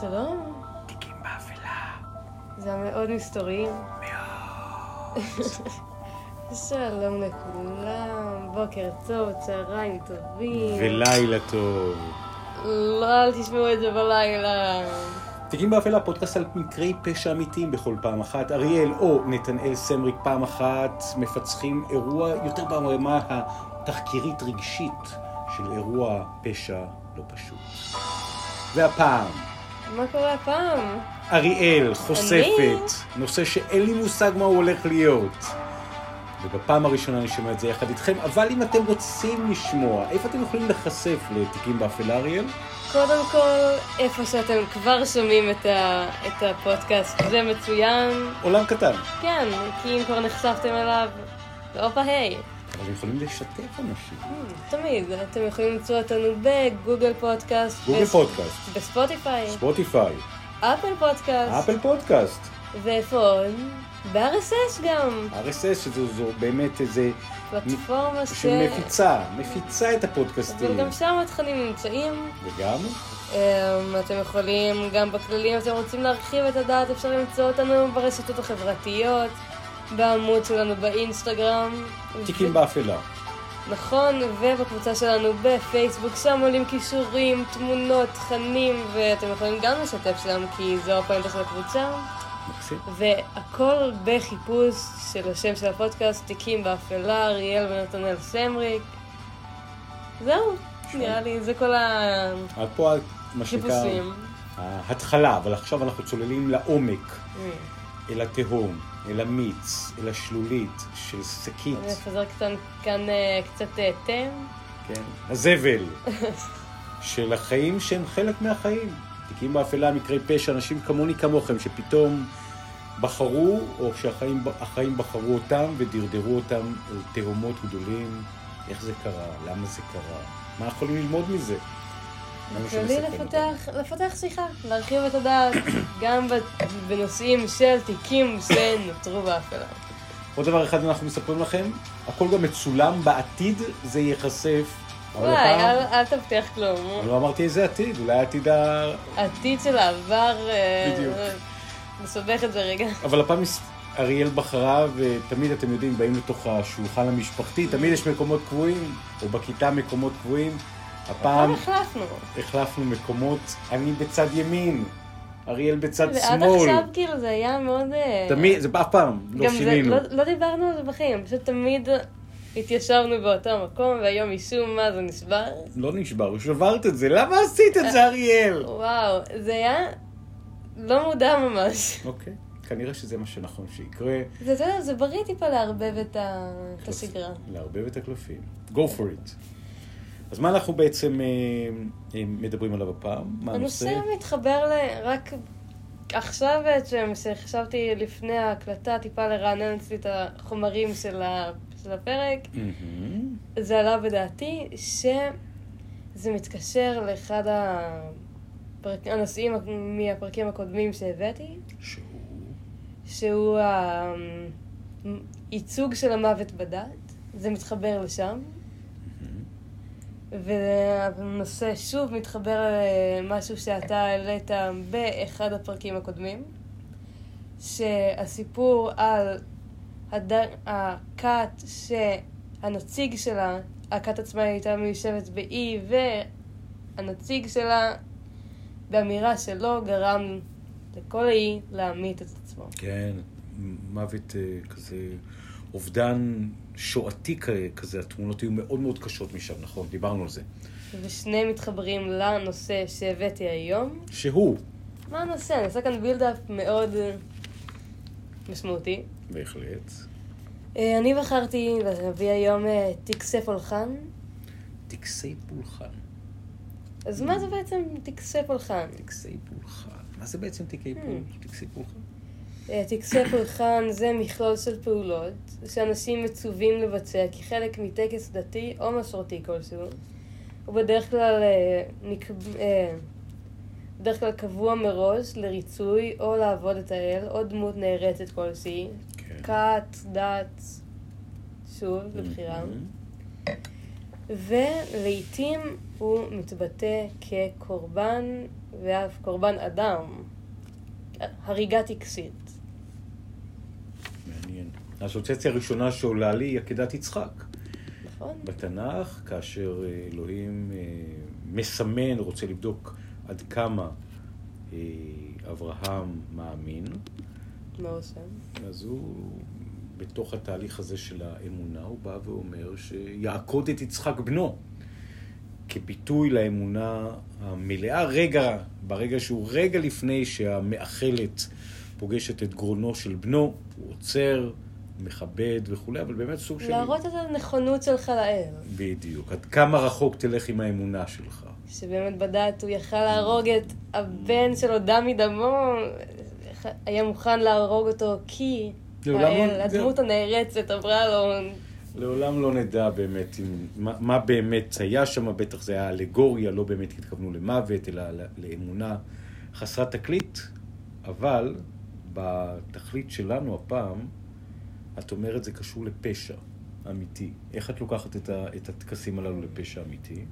שלום. תיקים באפלה. זה היה מאוד מסתורי. מאוד. שלום לכולם, בוקר טוב, צהריים טובים. ולילה טוב. לא, אל תשמעו את זה בלילה. תיקים באפלה, פודקאסט על מקרי פשע אמיתיים בכל פעם אחת. אריאל או נתנאל סמריק פעם אחת מפצחים אירוע יותר ברמה התחקירית רגשית של אירוע פשע לא פשוט. והפעם... מה קורה הפעם? אריאל חושפת נושא שאין לי מושג מה הוא הולך להיות. ובפעם הראשונה אני שומע את זה יחד איתכם, אבל אם אתם רוצים לשמוע, איפה אתם יכולים לחשף לתיקים באפלה, אריאל? קודם כל, איפה שאתם כבר שומעים את הפודקאסט, זה מצוין. עולם קטן. כן, כי אם כבר נחשפתם אליו, אופה היי. אבל יכולים לשתף אנשים. תמיד, אתם יכולים למצוא אותנו בגוגל פודקאסט. גוגל פודקאסט. בספוטיפיי. ספוטיפיי. אפל פודקאסט. אפל פודקאסט. ואיפה? ב-RSS גם. RSS שזו באמת איזה... פלטפורמה שמפיצה את הפודקאסטים. וגם שם התכנים נמצאים. וגם? אתם יכולים, גם בכללים, אתם רוצים להרחיב את הדעת, אפשר למצוא אותנו ברשתות החברתיות. בעמוד שלנו באינסטגרם תיקים באפלה, נכון, ובקבוצה שלנו בפייסבוק, שם עולים קישורים, תמונות, תכנים, ואתם יכולים גם לשתף שם, כי זו הפעילות של הקבוצה, והכל בחיפוש של השם של הפודקאסט, תיקים באפלה, אריאל ונתנאל סמריק. זהו, נראה לי, זה כל החיפושים, ההתחלה, אבל עכשיו אנחנו צוללים לעומק, אל התהום, אל המיץ, אל השלולית של סקית. אני אפזר כאן קצת תם. כן, הזבל של החיים שהם חלק מהחיים. תיקים באפלה, מקרי פשע, אנשים כמוני כמוכם שפתאום בחרו, או שהחיים בחרו אותם ודרדרו אותם אל תהומות גדולים. איך זה קרה? למה זה קרה? מה יכולים ללמוד מזה? כולי לפתח שיחה, להרחיב את הדעת, גם בנושאים של תיקים שנותרו באפלה. עוד דבר אחד אנחנו מספרים לכם, הכל גם מצולם, בעתיד זה ייחשף. וואי, אל תבטיח כלום. אני לא אמרתי איזה עתיד, אולי העתיד ה... העתיד של העבר... בדיוק. נסובך את זה רגע. אבל הפעם אריאל בחרה, ותמיד אתם יודעים, באים לתוך השולחן המשפחתי, תמיד יש מקומות קבועים, או בכיתה מקומות קבועים, הפעם החלפנו מקומות, אני בצד ימין, אריאל בצד שמאל. ועד עכשיו כאילו זה היה מאוד... תמיד, זה אף פעם, לא שינינו. לא דיברנו על זה בחיים, פשוט תמיד התיישבנו באותו מקום, והיום משום מה זה נשבר. לא נשבר, שברת את זה, למה עשית את זה אריאל? וואו, זה היה לא מודע ממש. אוקיי, כנראה שזה מה שנכון שיקרה. זה בריא טיפה לערבב את השגרה. לערבב את הקלפים. Go for it. אז מה אנחנו בעצם מדברים עליו הפעם? הנושא מתחבר רק עכשיו בעצם, שחשבתי לפני ההקלטה טיפה לרענן אצלי את החומרים של הפרק. זה עלה בדעתי שזה מתקשר לאחד הנושאים מהפרקים הקודמים שהבאתי. שהוא הייצוג של המוות בדת. זה מתחבר לשם. והנושא שוב מתחבר למשהו שאתה העלית באחד הפרקים הקודמים, שהסיפור על הכת שהנציג שלה, הכת עצמה הייתה מיושבת באי, והנציג שלה באמירה שלו גרם לכל האי להמית את עצמו. כן, מוות כזה, אובדן שואתי כזה, התמונות היו מאוד מאוד קשות משם, נכון? דיברנו על זה. ושני מתחברים לנושא שהבאתי היום. שהוא? מה הנושא? אני עושה כאן בילדאפ מאוד משמעותי. בהחלט. אני בחרתי להביא היום טקסי פולחן. טקסי פולחן. אז מה זה בעצם טקסי פולחן? טקסי פולחן. מה זה בעצם טקסי פולחן? טקסי פולחן זה מכלול של פעולות שאנשים מצווים לבצע כחלק מטקס דתי או מסורתי כלשהו, ובדרך כלל קבוע מראש לריצוי או לעבוד את האל או דמות נערצת כלשהי, כת, דת, שוב, לבחירה. ולעיתים הוא מתבטא כקורבן ואף קורבן אדם, הריגה טקסית. מעניין. האסוציאציה הראשונה שעולה לי היא עקדת יצחק. נכון. בתנ"ך, כאשר אלוהים מסמן, רוצה לבדוק עד כמה אברהם מאמין. מה עושה? אז הוא, בתוך התהליך הזה של האמונה, הוא בא ואומר שיעקוד את יצחק בנו, כביטוי לאמונה המלאה. רגע, ברגע שהוא רגע לפני שהמאכלת פוגשת את גרונו של בנו, הוא עוצר, מכבד וכו', אבל באמת סוג של... להראות את הנכונות שלך לאל. בדיוק. עד כמה רחוק תלך עם האמונה שלך. שבאמת בדעת הוא יכל להרוג את הבן שלו דם מדמו, היה מוכן להרוג אותו כי האל, הדמות הנערצת עברה לו... לעולם לא נדע באמת מה באמת היה שם, בטח זה היה אלגוריה, לא באמת התכוונו למוות, אלא לאמונה חסרת תכלית, אבל בתכלית שלנו הפעם, את אומרת זה קשור לפשע אמיתי. איך את לוקחת את הטקסים הללו לפשע אמיתי?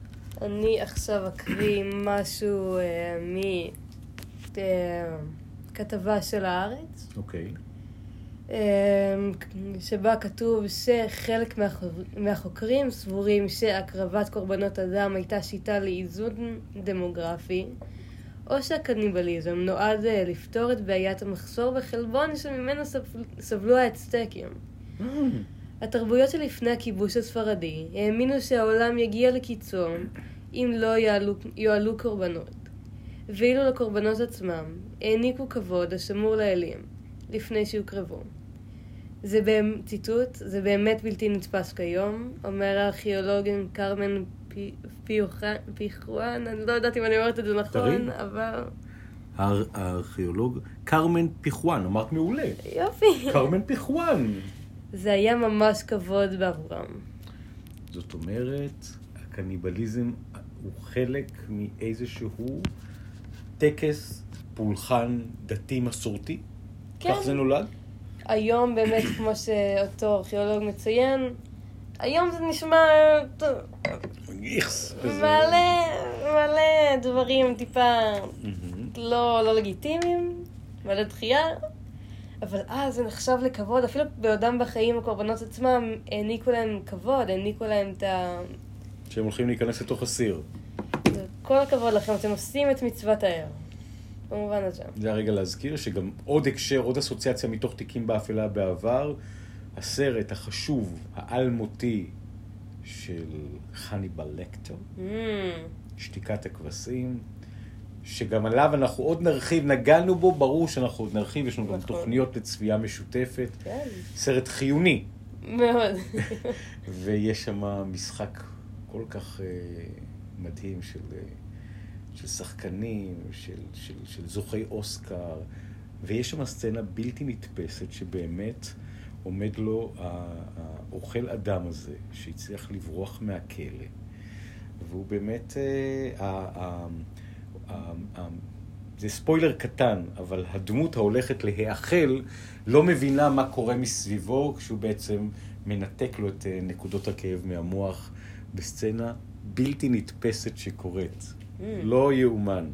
אני עכשיו אקריא משהו מכתבה של הארץ. אוקיי. שבה כתוב שחלק מהחוקרים סבורים שהקרבת קורבנות אדם הייתה שיטה לאיזון דמוגרפי, או שהקניבליזם נועד לפתור את בעיית המחסור בחלבון שממנו סבלו האצטקים. התרבויות שלפני הכיבוש הספרדי האמינו שהעולם יגיע לקיצון אם לא יועלו קורבנות, ואילו לקורבנות עצמם העניקו כבוד השמור לאלים לפני שיוקרבו. ציטוט, זה באמת בלתי נתפס כיום, אומר הארכיאולוג קרמן פיחואן, אני לא יודעת אם אני אומרת את זה נכון, אבל... הארכיאולוג קרמן פיחואן, אמרת מעולה. יופי. קרמן פיחואן. זה היה ממש כבוד בעבורם. זאת אומרת, הקניבליזם הוא חלק מאיזשהו טקס פולחן דתי מסורתי? כך זה נולד? היום באמת, כמו שאותו ארכיאולוג מציין, היום זה נשמע... מלא דברים טיפה לא לגיטימיים, מלא דחייה, אבל אז זה נחשב לכבוד, אפילו בעודם בחיים הקורבנות עצמם העניקו להם כבוד, העניקו להם את ה... שהם הולכים להיכנס לתוך הסיר. כל הכבוד לכם, אתם עושים את מצוות האל. במובן הזה. זה הרגע להזכיר שגם עוד הקשר, עוד אסוציאציה מתוך תיקים באפלה בעבר, הסרט החשוב, האלמותי של חניבל לקטר, שתיקת הכבשים, שגם עליו אנחנו עוד נרחיב, נגענו בו, ברור שאנחנו עוד נרחיב, יש לנו גם תוכניות לצפייה משותפת, סרט חיוני. מאוד. ויש שם משחק כל כך מדהים של שחקנים, של זוכי אוסקר, ויש שם סצנה בלתי נתפסת שבאמת עומד לו האוכל אדם הזה, שהצליח לברוח מהכלא, והוא באמת, זה ספוילר קטן, אבל הדמות ההולכת להאכל לא מבינה מה קורה מסביבו, כשהוא בעצם מנתק לו את נקודות הכאב מהמוח, בסצנה בלתי נתפסת שקורית. לא יאומן.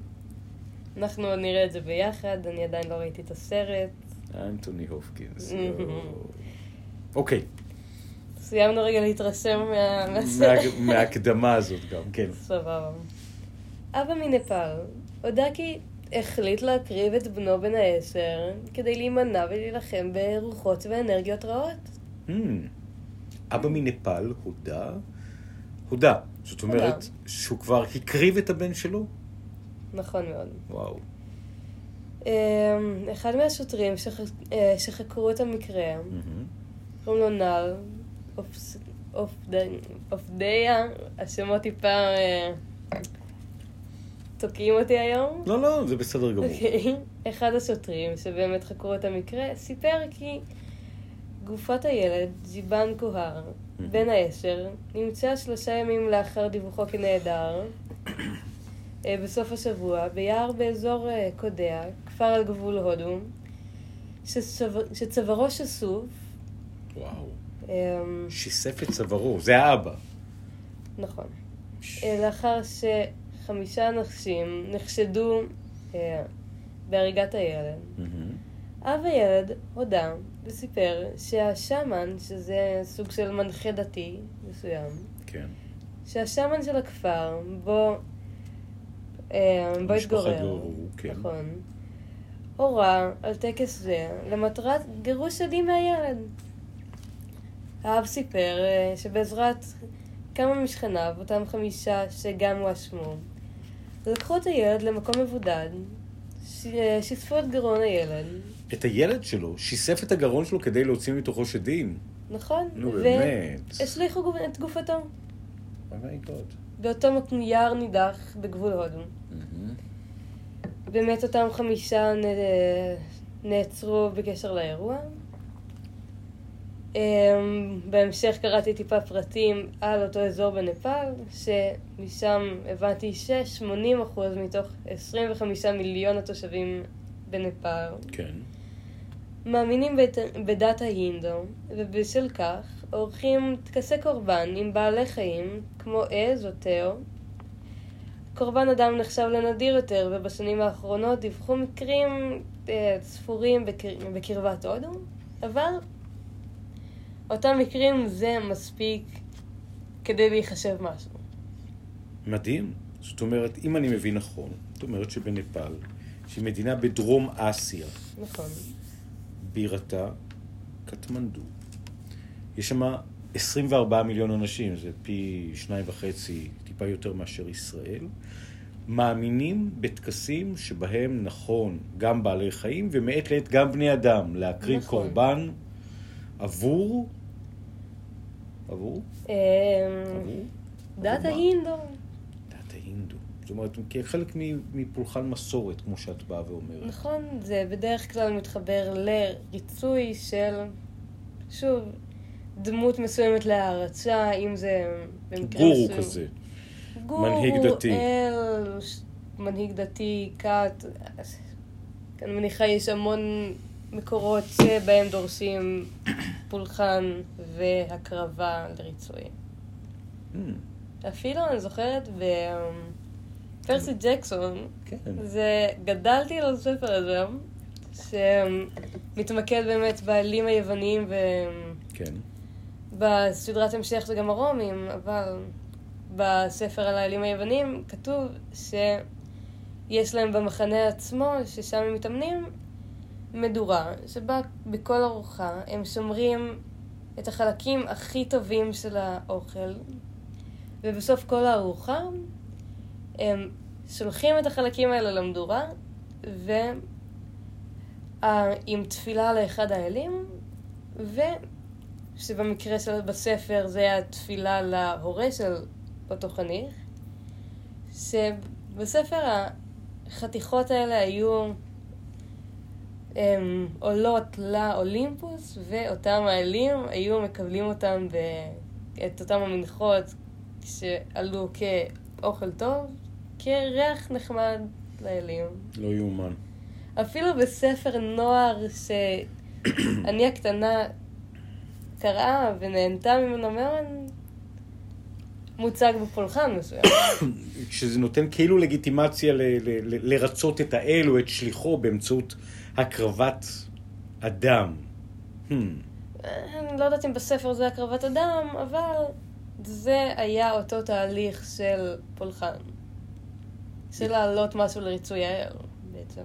אנחנו נראה את זה ביחד, אני עדיין לא ראיתי את הסרט. אנתוני הופקינס. אוקיי. סיימנו רגע להתרשם מהסרט. מההקדמה הזאת גם, כן. סבבה. אבא מנפאל, הודע כי החליט להקריב את בנו בן 10 כדי להימנע ולהילחם ברוחות ואנרגיות רעות. אבא מנפאל הודע. זאת אומרת שהוא כבר הקריב את הבן שלו? נכון מאוד. וואו. אחד מהשוטרים שחקרו את המקרה, רונל אופדיה, השמות טיפה תוקעים אותי היום. לא, זה בסדר גמור. אחד השוטרים שבאמת חקרו את המקרה, סיפר כי גופת הילד, ג'יבן קוהר, בן 10, נמצא 3 ימים לאחר דיווחו כנעדר, בסוף השבוע, ביער באזור קודע, כפר על גבול הודו, שצווארו שסוף. וואו. שיסף את צווארו, זה האבא. נכון. לאחר ש5 נחשים נחשדו בהריגת הילד. אב הילד הודה וסיפר שהשמן, שזה סוג של מנחה דתי מסוים, כן. שהשמן של הכפר בו התגורר, כן. נכון, הורה על טקס זה למטרת גירוש שדים מהילד. האב סיפר שבעזרת כמה משכניו, אותם 5 שגם הואשמו, לקחו את הילד למקום מבודד, שיספו את גרון הילד. את הילד שלו? שיסף את הגרון שלו כדי להוציא מתוכו שדים? נכון. נו, באמת. והשליחו את גופתו. באותו נייר נידח בגבול הודו. באמת אותם 5 נעצרו בקשר לאירוע. בהמשך קראתי טיפה פרטים על אותו אזור בנפל, שמשם הבנתי ש80% מתוך 25 מיליון התושבים בנפל, כן, מאמינים בדת ההינדו, ובשל כך עורכים טקסי קורבן עם בעלי חיים כמו עז או תאו. קורבן אדם נחשב לנדיר יותר, ובשנים האחרונות דיווחו מקרים ספורים בקרבת הודו, אבל אותם מקרים זה מספיק כדי להיחשב משהו. מדהים. זאת אומרת, אם אני מבין נכון, זאת אומרת שבנפל, שהיא מדינה בדרום אסיה, נכון, בירתה קטמנדו, יש שם 24 מיליון אנשים, זה פי 2.5, טיפה יותר מאשר ישראל, מאמינים בטקסים שבהם, נכון, גם בעלי חיים ומעת לעת גם בני אדם, להקריב, נכון, קורבן עבור דת ההינדו. דת ההינדו. זאת אומרת, כחלק מפולחן מסורת, כמו שאת באה ואומרת. נכון, זה בדרך כלל מתחבר לריצוי של, שוב, דמות מסוימת להערצה, אם זה במקרה מסוים. גורו כזה. מנהיג דתי. מנהיג דתי, כת. אני מניחה יש המון מקורות שבהם דורשים פולחן והקרבה לריצוי. אפילו אני זוכרת בפרסי ג'קסון, גדלתי על הספר הזה שמתמקד באמת בעלים היווניים, ובסדרת המשך זה גם הרומים, אבל בספר על העלים היווניים כתוב שיש להם במחנה עצמו, ששם הם מתאמנים, מדורה, שבה בכל ארוחה הם שומרים את החלקים הכי טובים של האוכל, ובסוף כל הארוחה הם שולחים את החלקים האלה למדורה, ועם תפילה לאחד האלים, ושבמקרה של בספר זה היה תפילה להורה של אותו חניך, שבספר החתיכות האלה היו עולות לאולימפוס, ואותם העלים היו מקבלים אותם את אותם המנחות שעלו כאוכל טוב, כריח נחמד לעלים. לא יאומן. אפילו בספר נוער שאני הקטנה קראה ונהנתה ממנו מאוד, מוצג בפולחן מסוים. שזה נותן כאילו לגיטימציה לרצות את האל או את שליחו באמצעות הקרבת אדם. אני לא יודעת אם בספר זה הקרבת אדם, אבל זה היה אותו תהליך של פולחן. של להעלות משהו לריצוי האל, בעצם.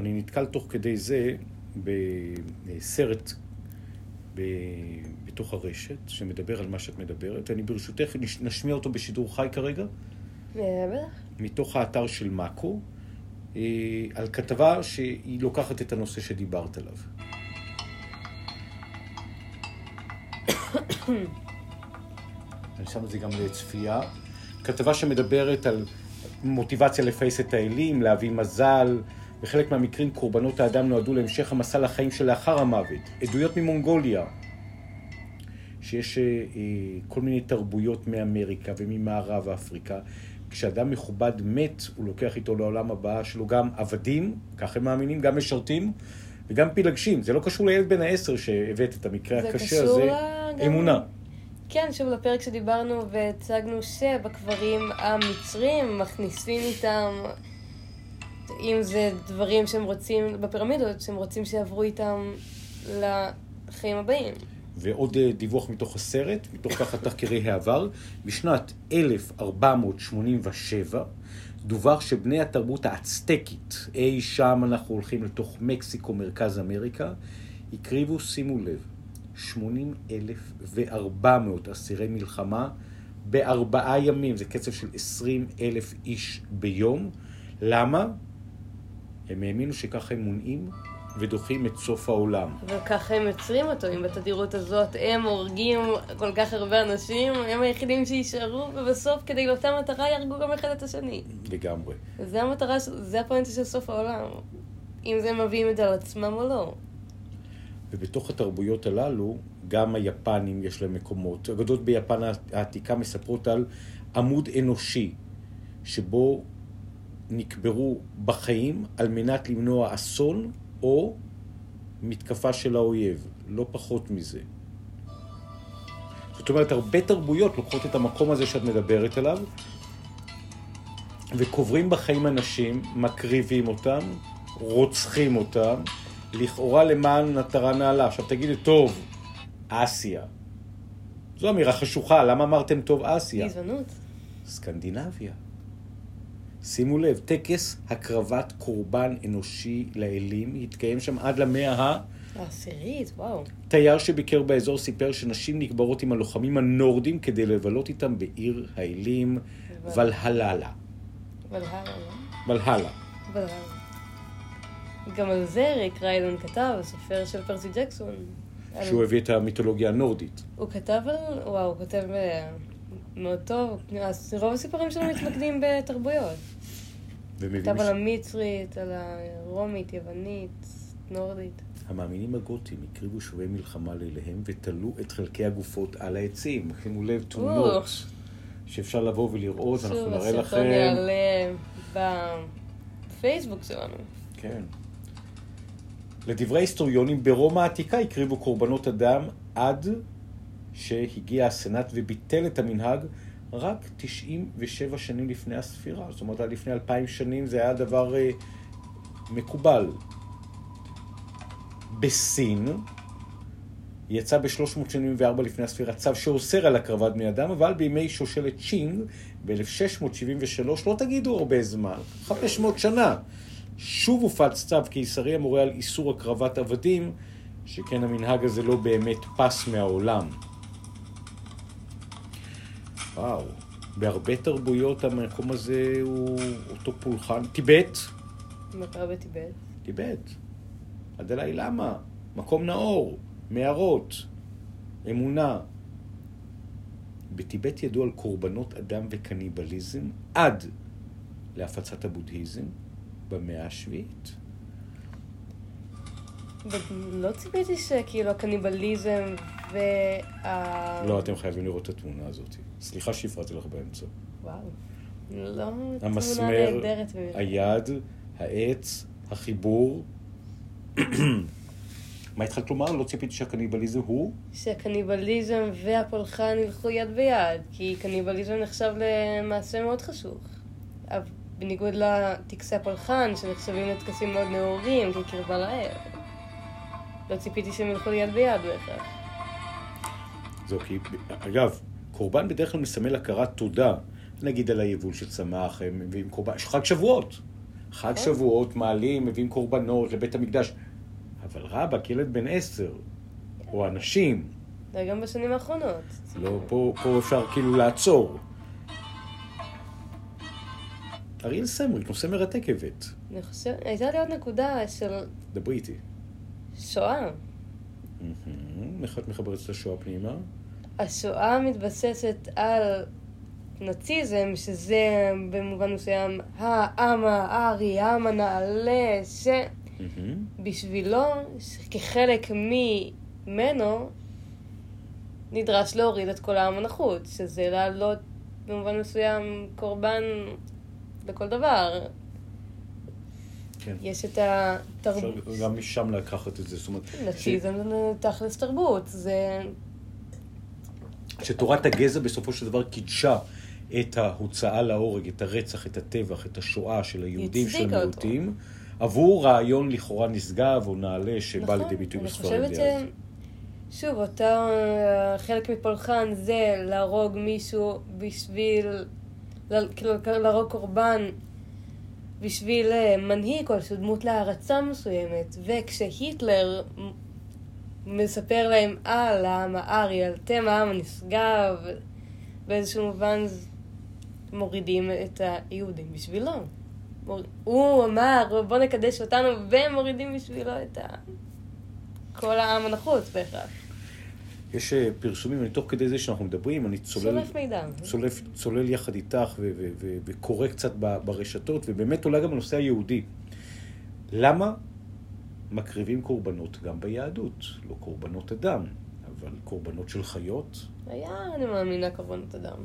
אני נתקל תוך כדי זה בסרט בתוך הרשת, שמדבר על מה שאת מדברת. אני ברשותך נשמיע אותו בשידור חי כרגע. מתוך האתר של מאקו. על כתבה שהיא לוקחת את הנושא שדיברת עליו. אני שם את זה גם לצפייה. כתבה שמדברת על מוטיבציה לפייס את האלים, להביא מזל. בחלק מהמקרים קורבנות האדם נועדו להמשך המסע לחיים שלאחר המוות. עדויות ממונגוליה, שיש כל מיני תרבויות מאמריקה וממערב אפריקה. כשאדם מכובד מת, הוא לוקח איתו לעולם הבא שלו גם עבדים, כך הם מאמינים, גם משרתים, וגם פילגשים. זה לא קשור לילד בן 10 שהבאת את המקרה הקשה הזה. זה קשור לאמונה. כן, שוב לפרק שדיברנו והצגנו שבקברים המצרים מכניסים איתם, אם זה דברים שהם רוצים בפירמידות, שהם רוצים שיעברו איתם לחיים הבאים. ועוד דיווח מתוך הסרט, מתוך ככה תחקירי העבר, בשנת 1487 דווח שבני התרבות האצטקית, אי שם אנחנו הולכים לתוך מקסיקו, מרכז אמריקה, הקריבו, שימו לב, 80,400 אסירי מלחמה בארבעה ימים. זה קצב של 20,000 איש ביום. למה? הם האמינו שככה הם מונעים ודוחים את סוף העולם. וככה הם יוצרים אותו, אם בתדירות הזאת הם הורגים כל כך הרבה אנשים, הם היחידים שישארו, ובסוף כדי לאותה מטרה ירגו גם אחד את השני. לגמרי. זה המטרה, זה הפואנטה של סוף העולם. אם זה מביאים את זה על עצמם או לא. ובתוך התרבויות הללו, גם היפנים יש להם מקומות. אגדות ביפן העתיקה מספרות על עמוד אנושי, שבו נקברו בחיים על מנת למנוע אסון או מתקפה של האויב, לא פחות מזה. זאת אומרת, הרבה תרבויות לוקחות את המקום הזה שאת מדברת עליו, וקוברים בחיים אנשים, מקריבים אותם, רוצחים אותם, לכאורה למען מטרה נעלה. עכשיו תגידי, טוב, אסיה. זו אמירה חשוכה, למה אמרתם טוב אסיה? גזענות. סקנדינביה. שימו לב, טקס הקרבת קורבן אנושי לאלים, התקיים שם עד למאה העשירית, וואו. תייר שביקר באזור סיפר שנשים נקברות עם הלוחמים הנורדים כדי לבלות איתם בעיר האלים, ולהלה. ולהלה. גם על זה ריק ריורדן כתב, הסופר של פרסי ג'קסון. שהוא הביא את המיתולוגיה הנורדית. הוא כתב על... וואו, הוא כותב מאוד טוב. רוב הסיפורים שלו מתמקדים בתרבויות. כתב על המצרית, על הרומית, יוונית, נורדית. המאמינים הגותים הקריבו שובי מלחמה ליליהם ותלו את חלקי הגופות על העצים. שימו לב, תמונות שאפשר לבוא ולראות, אנחנו נראה לכם. שוב, הסרטון יעלה בפייסבוק שלנו. כן. לדברי היסטוריונים, ברומא העתיקה הקריבו קורבנות אדם עד שהגיע הסנאט וביטל את המנהג רק 97 שנים לפני הספירה. זאת אומרת, לפני 2000 שנים זה היה דבר מקובל. בסין יצא ב-374 לפני הספירה צו שאוסר על הקרבת בני אדם, אבל בימי שושלת צ'ינג ב-1673, לא תגידו הרבה זמן, 500 שנה. שוב הופץ צו קיסרי המורה על איסור הקרבת עבדים, שכן המנהג הזה לא באמת פס מהעולם. וואו, בהרבה תרבויות המקום הזה הוא אותו פולחן. טיבט. מה קרה בטיבט? טיבט. הדלי למה? מקום נאור, מערות, אמונה. בטיבט ידעו על קורבנות אדם וקניבליזם עד להפצת הבודהיזם. במאה השביעית. לא ציפיתי שכאילו הקניבליזם לא, אתם חייבים לראות את התמונה הזאת. סליחה שהפרעתי לך באמצע. וואו. לא, תמונה נהדרת. היד, העץ, החיבור. מה התחלת לומר? לא ציפיתי שהקניבליזם הוא? שהקניבליזם והפולחן הלכו יד ביד, כי קניבליזם נחשב למעשה מאוד חשוך. אבל בניגוד לטקסי הפולחן, שנחשבים לטקסים מאוד נאורים, כקרבה לאל. לא ציפיתי שהם ילכו יד ביד בכך. זהו, כי אגב, קורבן בדרך כלל מסמל הכרת תודה. נגיד על היבול שצמח, הם מביאים קורבן, חג שבועות. חג שבועות, מעלים, מביאים קורבנות לבית המקדש. אבל רבא, ילד בן 10, או אנשים. זה גם בשנים האחרונות. לא, פה אפשר כאילו לעצור. אריאל סמריק, נושא מרתקת. אני חושב, הייתה לי עוד נקודה של... דברי איתי. שואה. איך את מחברת את השואה פנימה? השואה מתבססת על נאציזם, שזה במובן מסוים העם הארי, העם הנעלה, שבשבילו, כחלק ממנו, נדרש להוריד את כל העם הנחות, שזה להעלות במובן מסוים קורבן... בכל דבר. כן. יש את התרבות. גם משם לקחת את זה. נאציזם זה תכלס תרבות. זה שתורת הגזע בסופו של דבר קידשה את ההוצאה להורג, את הרצח, את הטבח, את השואה של היהודים, של המיעוטים, עבור רעיון לכאורה נשגב או נעלה שבא לידי ביטוי בספרדיה. שוב, אותה חלק מפולחן זה להרוג מישהו בשביל, להרוג קורבן בשביל מנהיג או של דמות להערצה מסוימת. וכשהיטלר מספר להם על העם הארי, אתם העם הנשגב, באיזשהו מובן מורידים את היהודים בשבילו. הוא אמר, בוא נקדש אותנו, ומורידים בשבילו את כל העם הנחוץ בהכרח. יש פרסומים, אני תוך כדי זה שאנחנו מדברים, אני צולל יחד איתך וקורא קצת ברשתות, ובאמת עולה גם הנושא היהודי. למה מקריבים קורבנות גם ביהדות? לא קורבנות אדם, אבל קורבנות של חיות. היה, אני מאמינה, קורבנות אדם.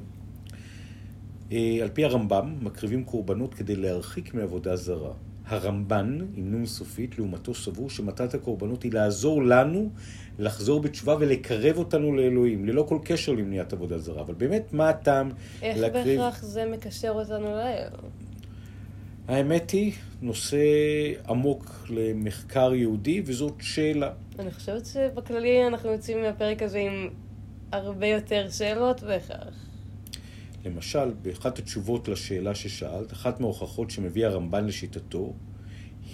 על פי הרמב"ם, מקריבים קורבנות כדי להרחיק מעבודה זרה. הרמב"ן, עם נון סופית, לעומתו סבור שמטרת הקורבנות היא לעזור לנו לחזור בתשובה ולקרב אותנו לאלוהים, ללא כל קשר למניעת עבודה זרה. אבל באמת, מה הטעם להקריב? איך בהכרח זה מקשר אותנו לאל? האמת היא, נושא עמוק למחקר יהודי, וזאת שאלה. אני חושבת שבכללי אנחנו יוצאים מהפרק הזה עם הרבה יותר שאלות בהכרח. למשל, באחת התשובות לשאלה ששאלת, אחת מההוכחות שמביא הרמב"ן לשיטתו,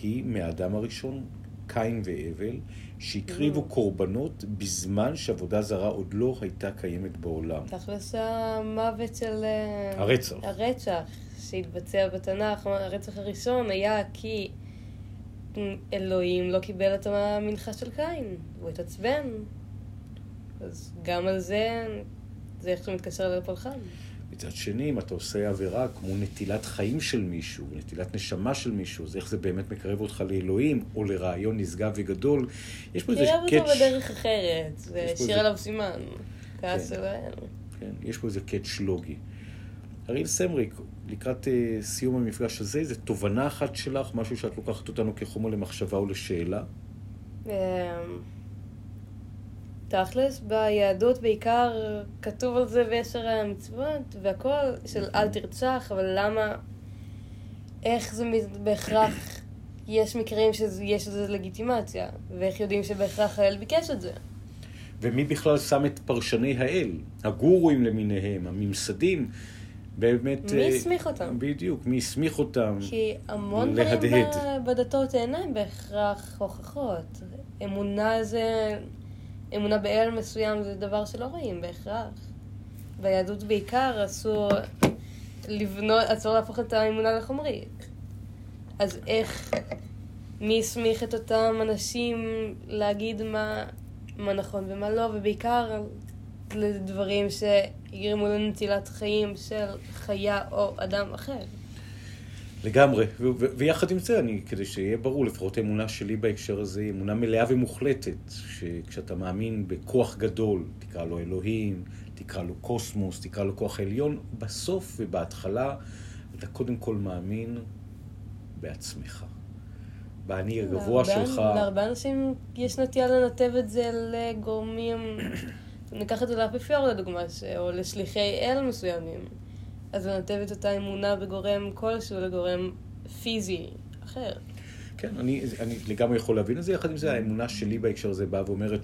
היא מהאדם הראשון, קין והבל, שהקריבו קורבנות בזמן שעבודה זרה עוד לא הייתה קיימת בעולם. תכלס המוות של הרצח שהתבצע בתנ"ך, הרצח הראשון היה כי אלוהים לא קיבל את המנחה של קין, הוא התעצבן. אז גם על זה, זה איך שמתקשר לפולחן. מצד שני, אם אתה עושה עבירה כמו נטילת חיים של מישהו, נטילת נשמה של מישהו, אז איך זה באמת מקרב אותך לאלוהים, או לרעיון נשגב וגדול? יש פה איזה קאץ'. קרב אותו בדרך אחרת, זה שיר עליו סימן, כעס אלוהים. כן, יש פה איזה קאץ' לוגי. אריאל סמריק, לקראת סיום המפגש הזה, זו תובנה אחת שלך, משהו שאת לוקחת אותנו כחומר למחשבה או לשאלה? תכלס, ביהדות בעיקר כתוב על זה וישר המצוות והכל של אל תרצח, אבל למה, איך זה בהכרח, יש מקרים שיש לזה לגיטימציה, ואיך יודעים שבהכרח האל ביקש את זה? ומי בכלל שם את פרשני האל, הגורואים למיניהם, הממסדים, באמת... מי הסמיך אותם? בדיוק, מי הסמיך אותם להדהד. כי המון דברים בדתות אינם בהכרח הוכחות. אמונה זה... אמונה באל מסוים זה דבר שלא רואים בהכרח. ביהדות בעיקר אסור לבנות, אסור להפוך את האמונה לחומרית. אז איך, מי הסמיך את אותם אנשים להגיד מה נכון ומה לא, ובעיקר לדברים שיגרמו לנטילת חיים של חיה או אדם אחר. לגמרי, ויחד עם זה, כדי שיהיה ברור, לפחות האמונה שלי בהקשר הזה, היא אמונה מלאה ומוחלטת, שכשאתה מאמין בכוח גדול, תקרא לו אלוהים, תקרא לו קוסמוס, תקרא לו כוח עליון, בסוף ובהתחלה אתה קודם כל מאמין בעצמך, באני הגבוה שלך. להרבה אנשים יש נטייה לנתב את זה לגורמים, ניקח את זה לאפיפיור לדוגמה, או לשליחי אל מסוימים. אז הוא נתב את אותה אמונה בגורם כלשהו לגורם פיזי אחר. כן, אני לגמרי יכול להבין את זה. יחד עם זה, האמונה שלי בהקשר הזה באה ואומרת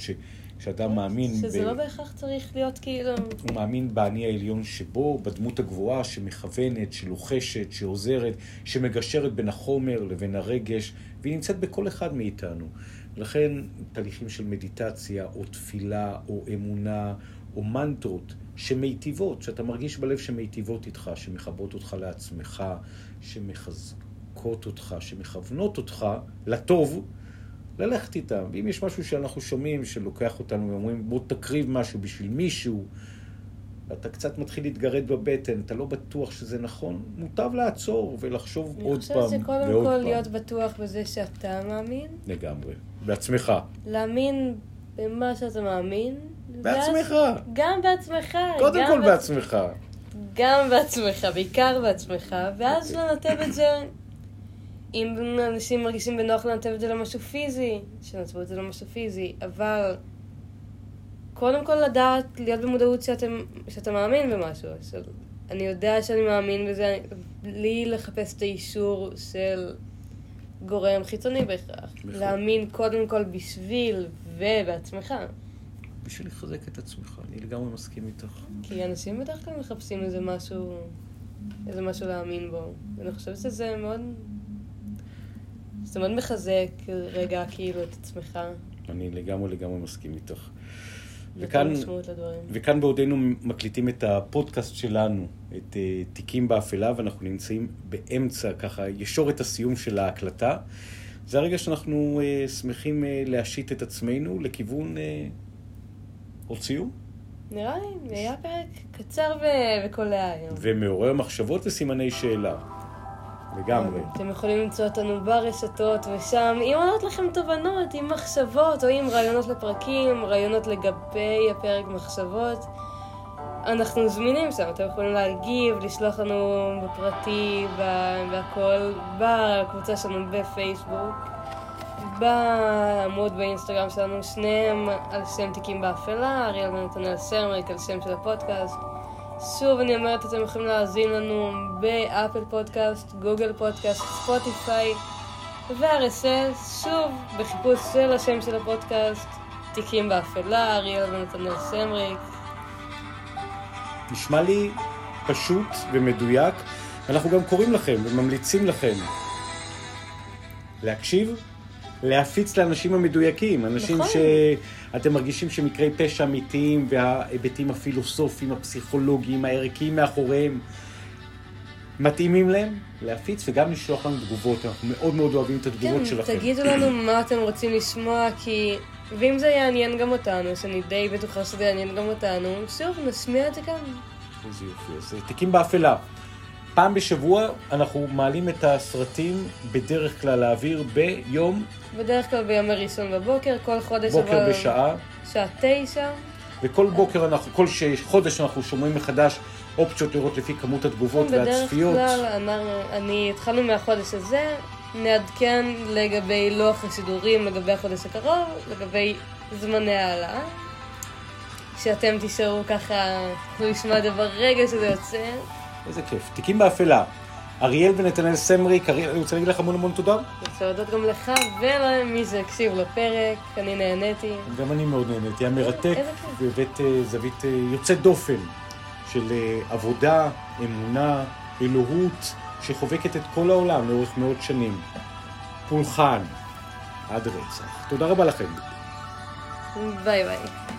שאתה מאמין... שזה לא בהכרח צריך להיות כאילו... הוא מאמין בעני העליון שבו, בדמות הגבוהה שמכוונת, שלוחשת, שעוזרת, שמגשרת בין החומר לבין הרגש, והיא נמצאת בכל אחד מאיתנו. לכן, תהליכים של מדיטציה, או תפילה, או אמונה, או מנטרות, שמיטיבות, שאתה מרגיש בלב שמיטיבות איתך, שמחברות אותך לעצמך, שמחזקות אותך, שמכוונות אותך לטוב, ללכת איתם. ואם יש משהו שאנחנו שומעים, שלוקח אותנו ואומרים, בוא תקריב משהו בשביל מישהו, אתה קצת מתחיל להתגרד בבטן, אתה לא בטוח שזה נכון, מוטב לעצור ולחשוב עוד פעם ועוד פעם. אני חושב שקודם כל להיות בטוח בזה שאתה מאמין. לגמרי, בעצמך. להאמין במה שאתה מאמין. בעצמך. גם בעצמך. קודם כל בעצמך. גם בעצמך, בעיקר בעצמך. ואז לנתב את זה, אם אנשים מרגישים בנוח לנתב את זה למשהו פיזי, שנתבו את זה למשהו פיזי, אבל קודם כל לדעת, להיות במודעות שאתה מאמין במשהו. אני יודע שאני מאמין בזה, בלי לחפש את האישור של גורם חיצוני בהכרח. להאמין קודם כל בשביל ובעצמך. בשביל לחזק את עצמך, אני לגמרי מסכים איתך. כי אנשים בדרך כלל מחפשים איזה משהו להאמין בו. ואני חושבת שזה מאוד... זה מאוד מחזק רגע כאילו את עצמך. אני לגמרי מסכים איתך. וכאן בעודנו מקליטים את הפודקאסט שלנו, את תיקים באפלה, ואנחנו נמצאים באמצע, ככה, ישור את הסיום של ההקלטה. זה הרגע שאנחנו שמחים להשיט את עצמנו לכיוון עוד סיום. נראה לי, נהיה פרק קצר וקולע היום. ומעורר מחשבות וסימני שאלה. לגמרי. אתם יכולים למצוא אותנו ברשתות ושם, אם עולות לכם תובנות, עם מחשבות או עם רעיונות לפרקים, רעיונות לגבי הפרק מחשבות, אנחנו זמינים שם, אתם יכולים להגיב, לשלוח לנו בפרטי, והכל, בקבוצה שלנו בפייסבוק, בעמוד באינסטגרם שלנו, שניהם על שם תיקים באפלה, אריאל ונתנאל סמריק על שם של הפודקאסט. שוב, אני אומרת, אתם יכולים להאזין לנו באפל פודקאסט, גוגל פודקאסט, ספוטיפיי ו-RSS, שוב, בחיפוש של השם של הפודקאסט, תיקים באפלה, אריאל ונתנאל סמריק. נשמע לי פשוט ומדויק, אנחנו גם קוראים לכם וממליצים לכם להקשיב, להפיץ לאנשים המדויקים, אנשים נכון. שאתם מרגישים שמקרי פשע אמיתיים וההיבטים הפילוסופיים, הפסיכולוגיים, הערכיים מאחוריהם מתאימים להם להפיץ וגם לשלוח לנו תגובות, אנחנו מאוד אוהבים את התגובות כן, שלכם. תגידו לנו מה אתם רוצים לשמוע, כי ואם זה יעניין גם אותנו, שאני די בטוחה שזה יעניין גם אותנו, שוב נשמיע את זה כאן. איזה יופי, אז תיקים באפלה. פעם בשבוע אנחנו מעלים את הסרטים בדרך כלל להעביר ביום... בדרך כלל ביום הראשון בבוקר, כל חודש... בוקר בשעה. שעה 9. וכל בוקר אנחנו, כל חודש אנחנו שומעים מחדש אופציות לראות לפי כמות התגובות והצפיות. בדרך כלל התחלנו מהחודש הזה, נעדכן לגבי לוח השידורים, לגבי החודש הקרוב, לגבי זמני העלאה. שאתם תישארו ככה, אנחנו נשמע דבר רגע שזה יוצא. איזה כיף. תיקים באפלה. אריאל ונתנאל סמריק. אריאל, אני רוצה להגיד לך המון תודה. אני רוצה להודות גם לך ולמי זה הקשיב לפרק. אני נהניתי. גם אני מאוד נהניתי. המרתק בבית זווית יוצאת דופן של עבודה, אמונה, אלוהות, שחובקת את כל העולם לאורך מאות שנים. פולחן. עד רצח. תודה רבה לכם. ביי ביי.